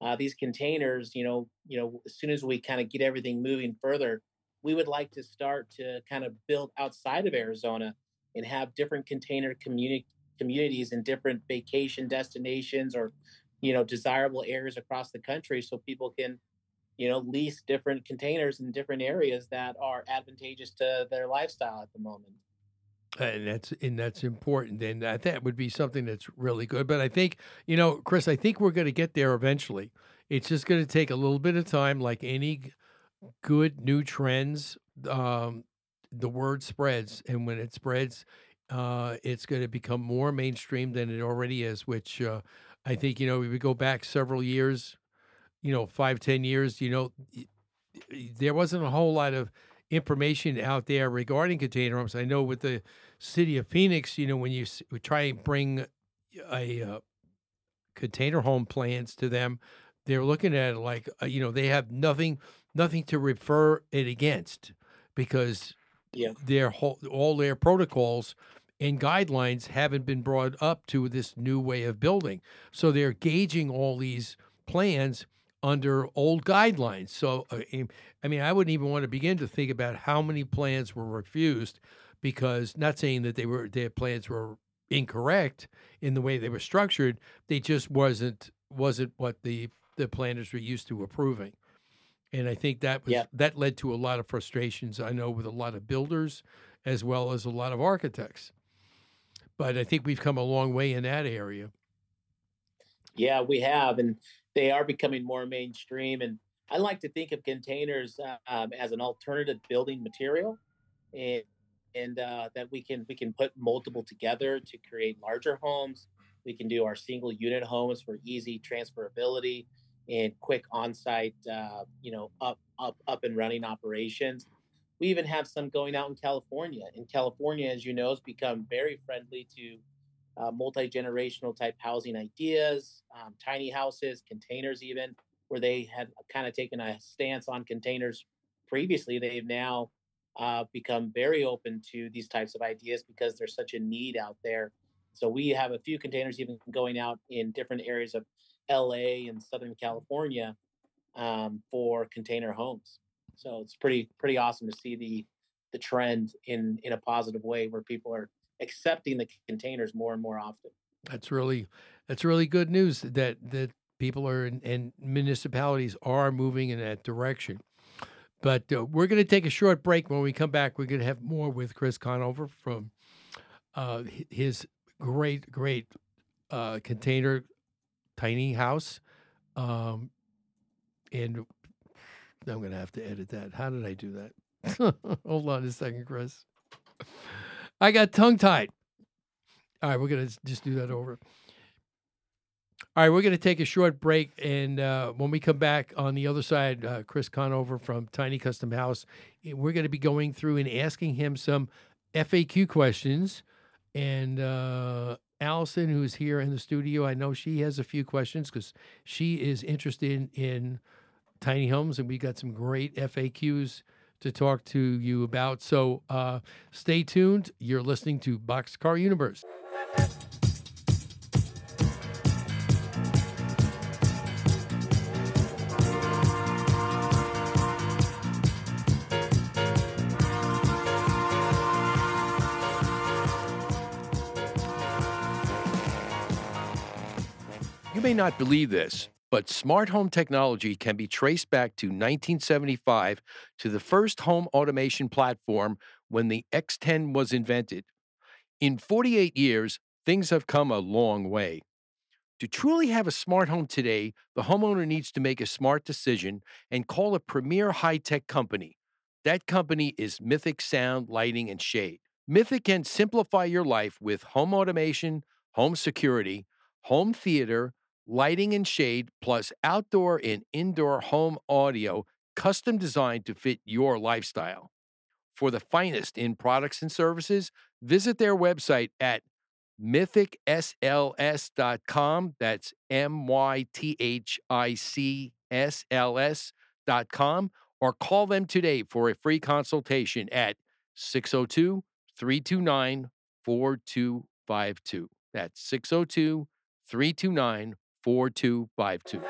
Uh, these containers, you know, you know, as soon as we kind of get everything moving further, we would like to start to kind of build outside of Arizona and have different container communi- communities and different vacation destinations or, you know, desirable areas across the country so people can, you know, lease different containers in different areas that are advantageous to their lifestyle at the moment. And that's and that's important. And that, that would be something that's really good. But I think, you know, Chris, I think we're going to get there eventually. It's just going to take a little bit of time, like any good new trends. Um The word spreads, and when it spreads, uh, it's going to become more mainstream than it already is, which uh, I think, you know, if we go back several years, you know, five, ten years, you know, there wasn't a whole lot of information out there regarding container homes. I know with the city of Phoenix, you know, when you try and bring a uh, container home plans to them, they're looking at it like, uh, you know, they have nothing, nothing to refer it against because... Yeah. Their whole, all their protocols and guidelines haven't been brought up to this new way of building. So they're gauging all these plans under old guidelines. So, I mean, I wouldn't even want to begin to think about how many plans were refused because not saying that they were their plans were incorrect in the way they were structured. They just wasn't wasn't what the, the planners were used to approving. And I think that was, yep. that led to a lot of frustrations, I know, with a lot of builders as well as a lot of architects. But I think we've come a long way in that area. Yeah, we have. And they are becoming more mainstream. And I like to think of containers uh, um, as an alternative building material and, and uh, that we can we can put multiple together to create larger homes. We can do our single unit homes for easy transferability and quick on-site, uh, you know, up, up, up and running operations. We even have some going out in California. And California, as you know, has become very friendly to uh, multi-generational type housing ideas, um, tiny houses, containers even, where they had kind of taken a stance on containers previously. They've now uh, become very open to these types of ideas because there's such a need out there. So we have a few containers even going out in different areas of L A and Southern California um, for container homes. So it's pretty pretty awesome to see the the trend in, in a positive way where people are accepting the containers more and more often. That's really that's really good news that that people are in, and municipalities are moving in that direction. But uh, we're going to take a short break. When we come back, we're going to have more with Chris Conover from uh, his great, great uh, container tiny house. Um, and I'm going to have to edit that. How did I do that? Hold on a second, Chris. I got tongue-tied. All right, we're going to just do that over. All right, we're going to take a short break, and uh, when we come back on the other side, uh, Chris Conover from Tiny Custom House, we're going to be going through and asking him some F A Q questions, and uh, Allison, who's here in the studio, I know she has a few questions because she is interested in tiny homes, and we got some great F A Qs to talk to you about. So uh, stay tuned. You're listening to Boxcar Universe. You may not believe this, but smart home technology can be traced back to nineteen seventy-five to the first home automation platform when the X ten was invented. In forty-eight years, things have come a long way. To truly have a smart home today, the homeowner needs to make a smart decision and call a premier high-tech company. That company is Mythic Sound, Lighting, and Shade. Mythic can simplify your life with home automation, home security, home theater, lighting and shade, plus outdoor and indoor home audio, custom designed to fit your lifestyle. For the finest in products and services, visit their website at mythic s l s dot com. That's M Y T H I C S L S dot com, or call them today for a free consultation at six oh two, three two nine, four two five two. That's six oh two, three two nine, four two five two. four two five two.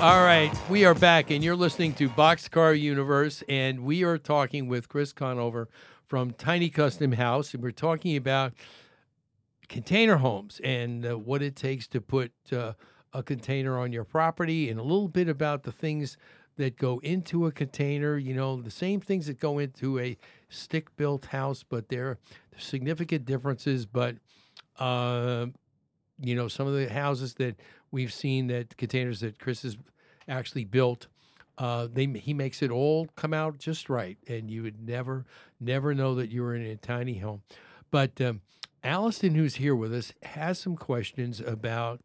All right, we are back, and you're listening to Boxcar Universe, and we are talking with Chris Conover from Tiny Custom House, and we're talking about container homes and uh, what it takes to put uh, a container on your property, and a little bit about the things that go into a container, you know, the same things that go into a stick-built house, but there are significant differences. But, uh, you know, some of the houses that we've seen, that containers that Chris has actually built, uh, they he makes it all come out just right, and you would never, never know that you were in a tiny home. But um, Allison, who's here with us, has some questions about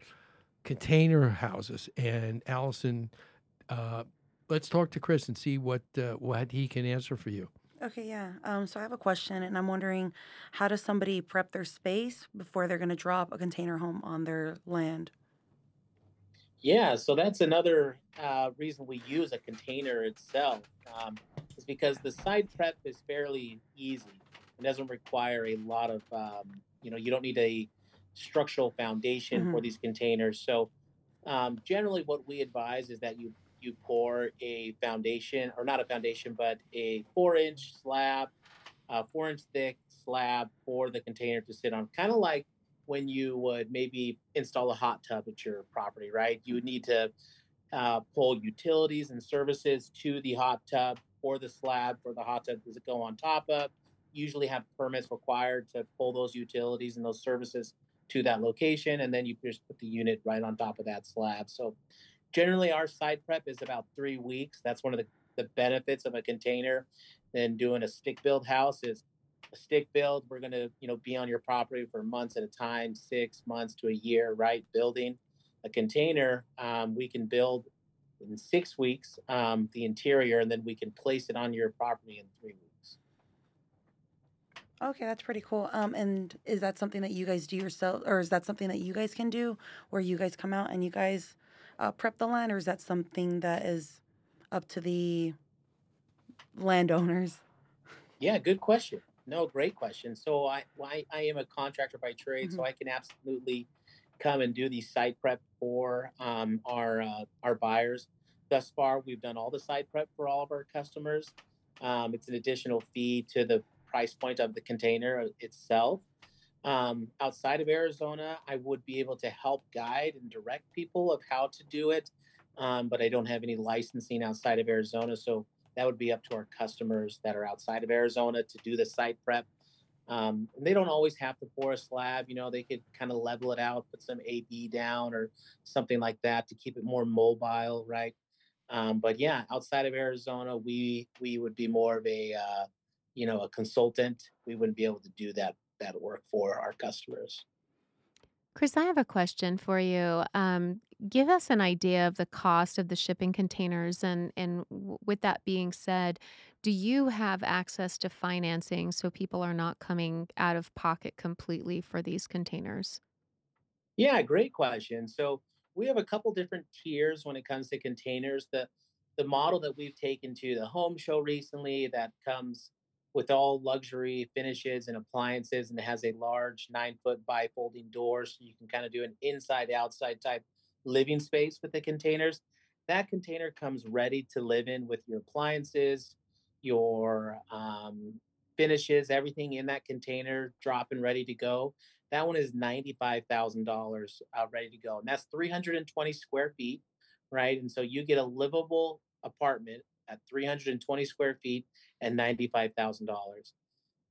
container houses. And Allison, uh, let's talk to Chris and see what uh, what he can answer for you. Okay, yeah. Um, so I have a question, and I'm wondering, how does somebody prep their space before they're going to drop a container home on their land? Yeah, so that's another uh, reason we use a container itself, um, is because the site prep is fairly easy. It doesn't require a lot of, um, you know, you don't need a structural foundation mm-hmm. for these containers. So um, generally what we advise is that you, you pour a foundation, or not a foundation, but a four inch slab, uh, four inch thick slab for the container to sit on. Kind of like when you would maybe install a hot tub at your property, right? You would need to uh, pull utilities and services to the hot tub or the slab for the hot tub. Does it go on top of? Usually have permits required to pull those utilities and those services to that location, and then you just put the unit right on top of that slab. So generally our site prep is about three weeks. That's one of the, the benefits of a container than doing a stick build house, is a stick build, we're going to, you know, be on your property for months at a time, six months to a year, right? Building a container, um, we can build in six weeks um, the interior, and then we can place it on your property in three weeks. Okay, that's pretty cool. Um, and is that something that you guys do yourself, or is that something that you guys can do, where you guys come out and you guys uh, prep the land, or is that something that is up to the landowners? Yeah, good question. No, great question. So I, I, I am a contractor by trade, mm-hmm. so I can absolutely come and do the site prep for um, our uh, our buyers. Thus far, we've done all the site prep for all of our customers. Um, it's an additional fee to the price point of the container itself. Um, outside of Arizona, I would be able to help guide and direct people of how to do it, um, but I don't have any licensing outside of Arizona, so that would be up to our customers that are outside of Arizona to do the site prep. Um, and they don't always have to pour a slab. You know, they could kind of level it out, put some A B down or something like that to keep it more mobile, right? Um, but yeah, outside of Arizona, we we would be more of a, uh, you know, a consultant. We wouldn't be able to do that that work for our customers. Chris, I have a question for you. Um, give us an idea of the cost of the shipping containers. And, and with that being said, do you have access to financing so people are not coming out of pocket completely for these containers? Yeah, great question. So we have a couple different tiers when it comes to containers. The, the model that we've taken to the home show recently that comes with all luxury finishes and appliances, and it has a large nine-foot bifolding door, so you can kind of do an inside-outside type living space with the containers. That container comes ready to live in with your appliances, your um, finishes, everything in that container, drop and ready to go. That one is ninety-five thousand dollars uh, ready to go, and that's three hundred twenty square feet, right? And so you get a livable apartment at three hundred twenty square feet and ninety-five thousand dollars.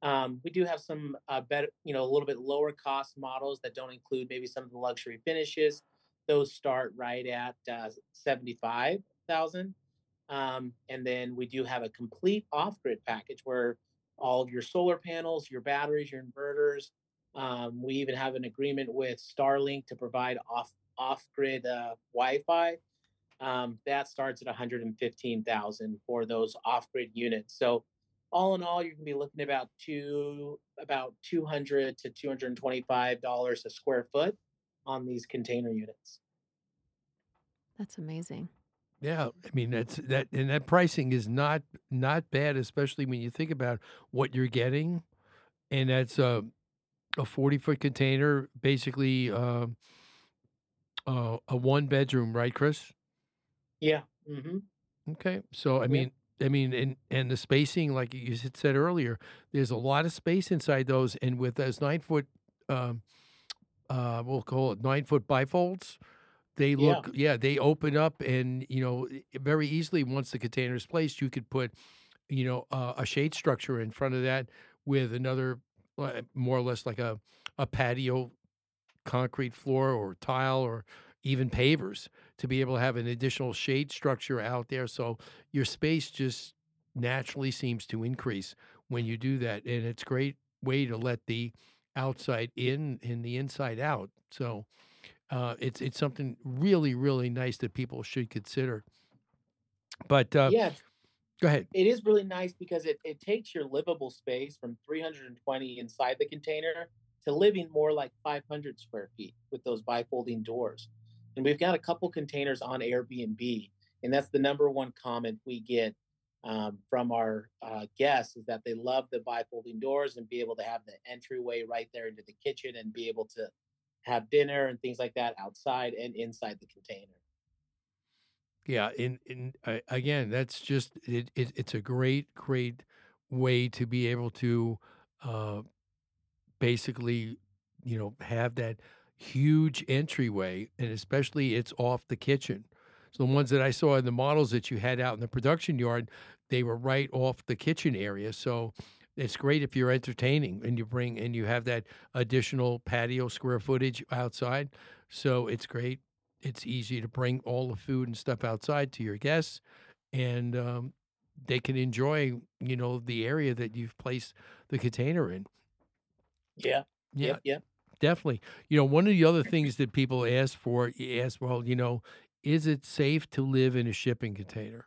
Um, we do have some uh, better, you know, a little bit lower cost models that don't include maybe some of the luxury finishes. Those start right at uh, seventy-five thousand dollars. Um, and then we do have a complete off-grid package where all of your solar panels, your batteries, your inverters. Um, we even have an agreement with Starlink to provide off off-grid uh, Wi-Fi. Um, that starts at one hundred fifteen thousand dollars for those off-grid units. So, all in all, you can be looking about two about two hundred to two hundred twenty-five dollars a square foot on these container units. That's amazing. Yeah, I mean that's that, and that pricing is not not bad, especially when you think about what you're getting, and that's a a forty-foot container, basically uh, uh, a one-bedroom, right, Chris? Yeah. Mm-hmm. Okay. So, I mean, yeah. I mean, and, and the spacing, like you said earlier, there's a lot of space inside those. And with those nine foot, um, uh, we'll call it nine foot bifolds, they look, yeah. yeah, they open up and, you know, very easily once the container is placed, you could put, you know, uh, a shade structure in front of that with another, uh, more or less like a, a patio concrete floor or tile or even pavers to be able to have an additional shade structure out there. So your space just naturally seems to increase when you do that. And it's a great way to let the outside in and the inside out. So uh, it's it's something really, really nice that people should consider. But uh, yeah, go ahead. It is really nice because it, it takes your livable space from three hundred twenty inside the container to living more like five hundred square feet with those bifolding doors. And we've got a couple containers on Airbnb, and that's the number one comment we get um, from our uh, guests is that they love the bifolding doors and be able to have the entryway right there into the kitchen and be able to have dinner and things like that outside and inside the container. Yeah, and, and uh, again, that's just, it, it, it's a great, great way to be able to uh, basically, you know, have that huge entryway, and especially it's off the kitchen. So the ones that I saw in the models that you had out in the production yard, they were right off the kitchen area. So it's great if you're entertaining and you bring and you have that additional patio square footage outside. So it's great. It's easy to bring all the food and stuff outside to your guests, and um, they can enjoy, you know, the area that you've placed the container in. Yeah. Yeah. Yeah. yeah. Definitely. You know, one of the other things that people ask for, you ask, well, you know, is it safe to live in a shipping container?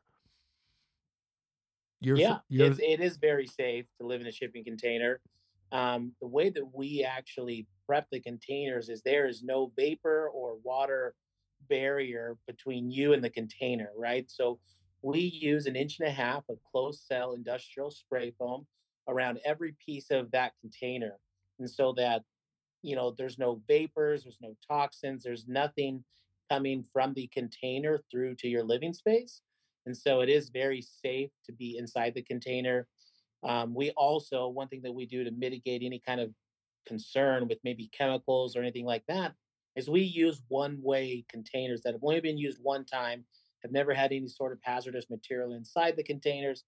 You're, yeah, you're... it is very safe to live in a shipping container. Um, the way that we actually prep the containers is there is no vapor or water barrier between you and the container, right? So we use an inch and a half of closed cell industrial spray foam around every piece of that container. And so that, you know, there's no vapors, there's no toxins, there's nothing coming from the container through to your living space. And so it is very safe to be inside the container. Um, we also, one thing that we do to mitigate any kind of concern with maybe chemicals or anything like that is we use one-way containers that have only been used one time, have never had any sort of hazardous material inside the containers.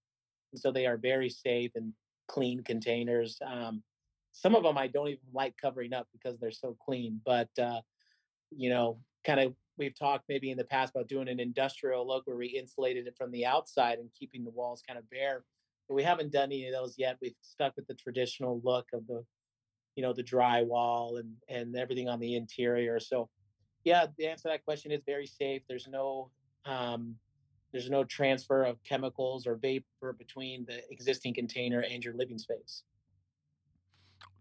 And so they are very safe and clean containers. Um, some of them I don't even like covering up because they're so clean, but, uh, you know, kind of, we've talked maybe in the past about doing an industrial look where we insulated it from the outside and keeping the walls kind of bare. But we haven't done any of those yet. We've stuck with the traditional look of the, you know, the drywall and, and everything on the interior. So yeah, the answer to that question is very safe. There's no, um, there's no transfer of chemicals or vapor between the existing container and your living space.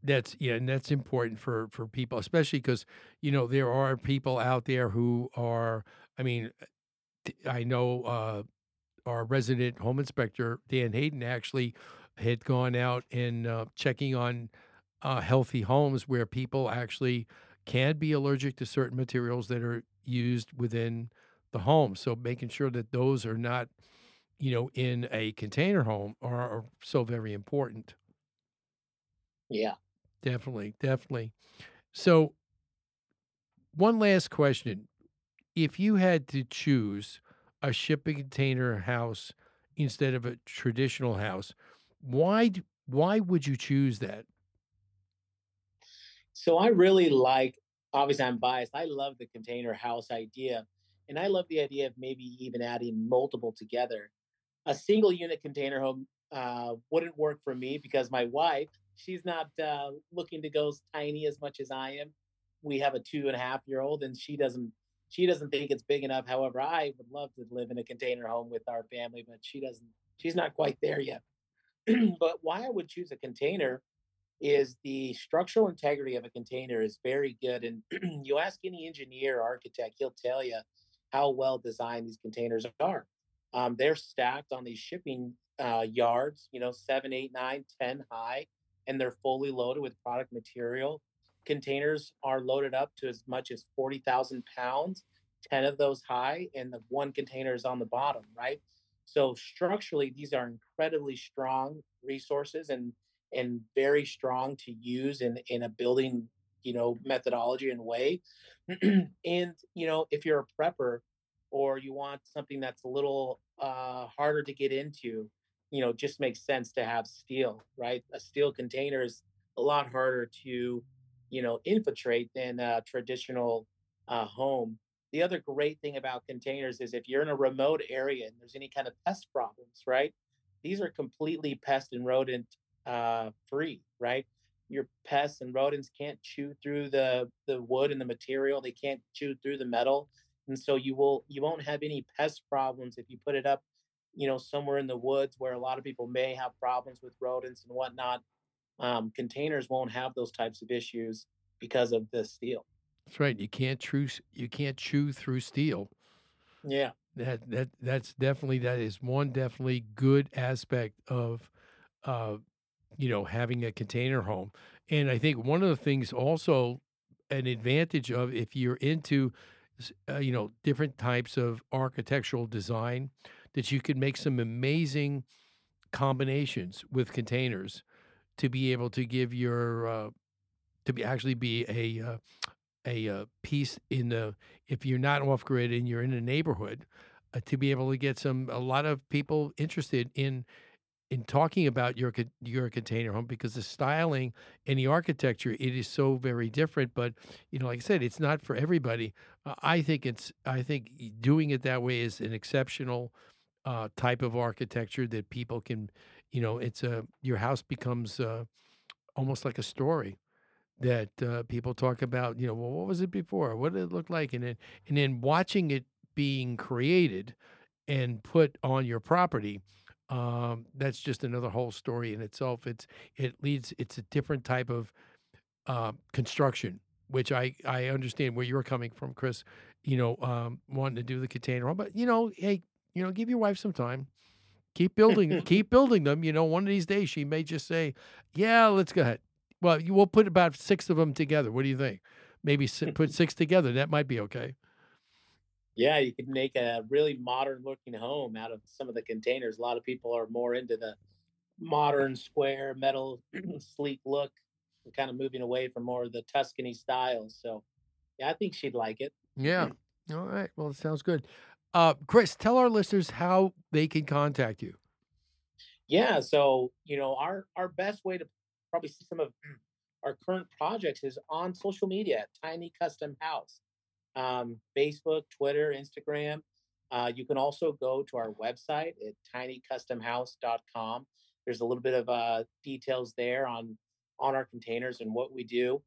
That's, yeah, and that's important for, for people, especially because, you know, there are people out there who are, I mean, I know uh, our resident home inspector, Dan Hayden, actually had gone out and uh, checking on uh, healthy homes where people actually can be allergic to certain materials that are used within the home. So making sure that those are not, you know, in a container home are, are so very important. Yeah. Definitely, definitely. So one last question. If you had to choose a shipping container house instead of a traditional house, why why would you choose that? So I really like, obviously I'm biased, I love the container house idea. And I love the idea of maybe even adding multiple together. A single unit container home uh, wouldn't work for me because my wife, she's not uh, looking to go tiny as much as I am. We have a two and a half year old and she doesn't, she doesn't think it's big enough. However, I would love to live in a container home with our family, but she doesn't, she's not quite there yet. But why I would choose a container is the structural integrity of a container is very good. And you ask any engineer or architect, he'll tell you how well designed these containers are. Um, they're stacked on these shipping uh, yards, you know, seven, eight, nine, ten high. And they're fully loaded with product material. Containers are loaded up to as much as forty thousand pounds, ten of those high, and the one container is on the bottom, right? So structurally, these are incredibly strong resources and and very strong to use in, in a building, you know, methodology and way. And, you know, if you're a prepper or you want something that's a little uh, harder to get into, you know, just makes sense to have steel, right? A steel container is a lot harder to, you know, infiltrate than a traditional uh, home. The other great thing about containers is if you're in a remote area and there's any kind of pest problems, right? These are completely pest and rodent uh, free, right? Your pests and rodents can't chew through the, the wood and the material. They can't chew through the metal. And so you will, you won't have any pest problems if you put it up, you know, somewhere in the woods where a lot of people may have problems with rodents and whatnot. Um, containers won't have those types of issues because of the steel. That's right. You can't chew, you can't chew through steel. Yeah. That, that, that's definitely, that is one definitely good aspect of, uh, you know, having a container home. And I think one of the things also an advantage of, if you're into, uh, you know, different types of architectural design, that you could make some amazing combinations with containers to be able to give your, uh, to be actually be a uh, a uh, piece in the, if you're not off grid and you're in a neighborhood, uh, to be able to get some, a lot of people interested in in talking about your your container home, because the styling and the architecture, it is so very different. But, you know, like I said, it's not for everybody. Uh, I think it's, I think doing it that way is an exceptional uh, type of architecture that people can, you know, it's a, your house becomes uh, almost like a story that uh, people talk about, you know, well, what was it before? What did it look like? And then, and then watching it being created and put on your property, um, that's just another whole story in itself. It's, it leads, it's a different type of uh, construction, which I, I understand where you're coming from, Chris, you know, um, wanting to do the container, but, you know, hey, you know, give your wife some time. Keep building, keep building them. You know, one of these days she may just say, yeah, let's go ahead. Well, you will put about six of them together. What do you think? Maybe put six together. That might be okay. Yeah, you could make a really modern-looking home out of some of the containers. A lot of people are more into the modern square, metal, sleek look. We're kind of moving away from more of the Tuscany style. So, yeah, I think she'd like it. Yeah. All right. Well, it sounds good. Uh, Chris, tell our listeners how they can contact you. Yeah. So, you know, our, our best way to probably see some of our current projects is on social media at Tiny Custom House, um, Facebook, Twitter, Instagram. Uh, you can also go to our website at tiny custom house dot com. There's a little bit of uh, details there on, on our containers and what we do.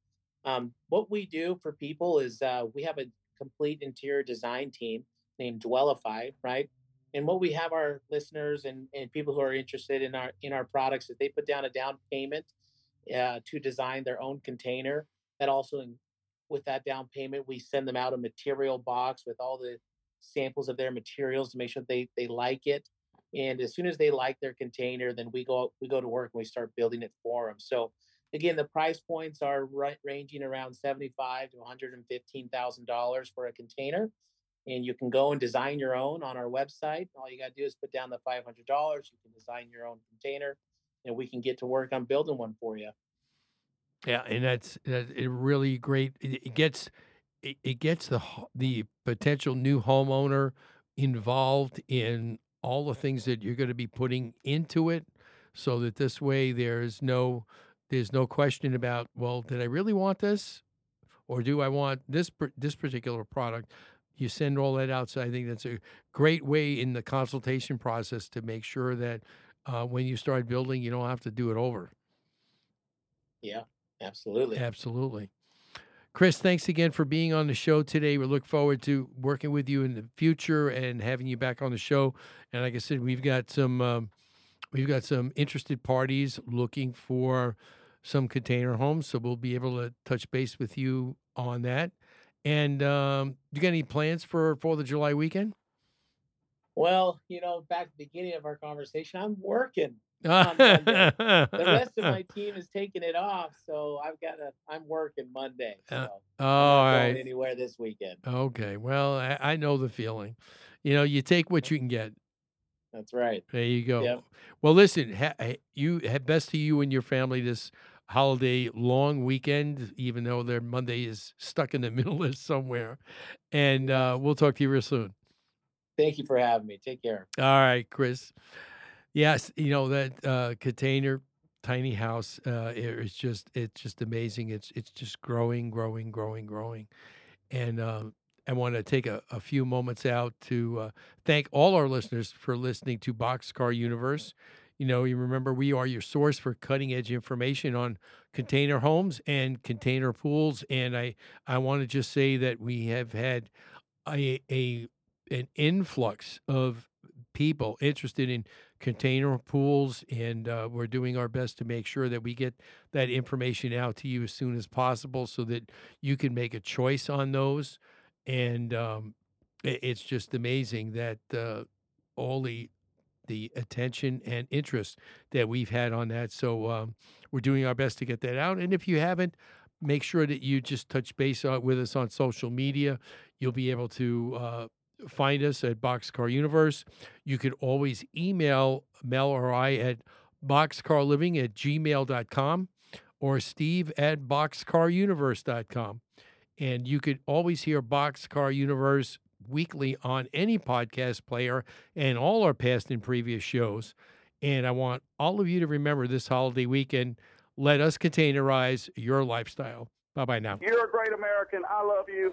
Um, what we do for people is uh, we have a complete interior design team named Dwellify, right? And what we have our listeners and, and people who are interested in our in our products is they put down a down payment Uh, to design their own container. That also, with that down payment, we send them out a material box with all the samples of their materials to make sure they they like it. And as soon as they like their container, then we go we go to work and we start building it for them. So again, the price points are right, ranging around seventy-five thousand dollars to one hundred fifteen thousand dollars for a container. And you can go and design your own on our website. All you got to do is put down the five hundred dollars. You can design your own container, and we can get to work on building one for you. Yeah, and that's, that's it really great. It, it gets it, it gets the the potential new homeowner involved in all the things that you're going to be putting into it, so that this way there's no there's no question about, well, did I really want this, or do I want this this particular product? You send all that out. So I think that's a great way in the consultation process to make sure that Uh, when you start building, you don't have to do it over. Yeah, absolutely. Absolutely. Chris, thanks again for being on the show today. We look forward to working with you in the future and having you back on the show. And like I said, we've got some um, we've got some interested parties looking for some container homes, so we'll be able to touch base with you on that. And um, you got any plans for fourth of July weekend? Well, you know, back at the beginning of our conversation, I'm working on Monday. The rest of my team is taking it off, so I've got a. I'm working Monday. So uh, oh, I'm not all right. Going anywhere this weekend? Okay. Well, I, I know the feeling. You know, you take what you can get. That's right. There you go. Yep. Well, listen. Ha, you best to you and your family this holiday long weekend, even though their Monday is stuck in the middle of somewhere, and uh, we'll talk to you real soon. Thank you for having me. Take care. All right, Chris. Yes, you know, that uh, container, tiny house, uh, it's just it's just amazing. It's it's just growing, growing, growing, growing. And um, I want to take a, a few moments out to uh, thank all our listeners for listening to Boxcar Universe. You know, you remember we are your source for cutting-edge information on container homes and container pools. And I, I want to just say that we have had a... a an influx of people interested in container pools, and uh, we're doing our best to make sure that we get that information out to you as soon as possible so that you can make a choice on those. And um, it's just amazing that uh, all the the attention and interest that we've had on that. So um, we're doing our best to get that out. And if you haven't, make sure that you just touch base with us on social media. You'll be able to uh, find us at Boxcar Universe. You could always email Mel or I at boxcarliving at gmail dot com or Steve at boxcar universe dot com. And you could always hear Boxcar Universe weekly on any podcast player and all our past and previous shows. And I want all of you to remember this holiday weekend, let us containerize your lifestyle. Bye-bye now. You're a great American. I love you.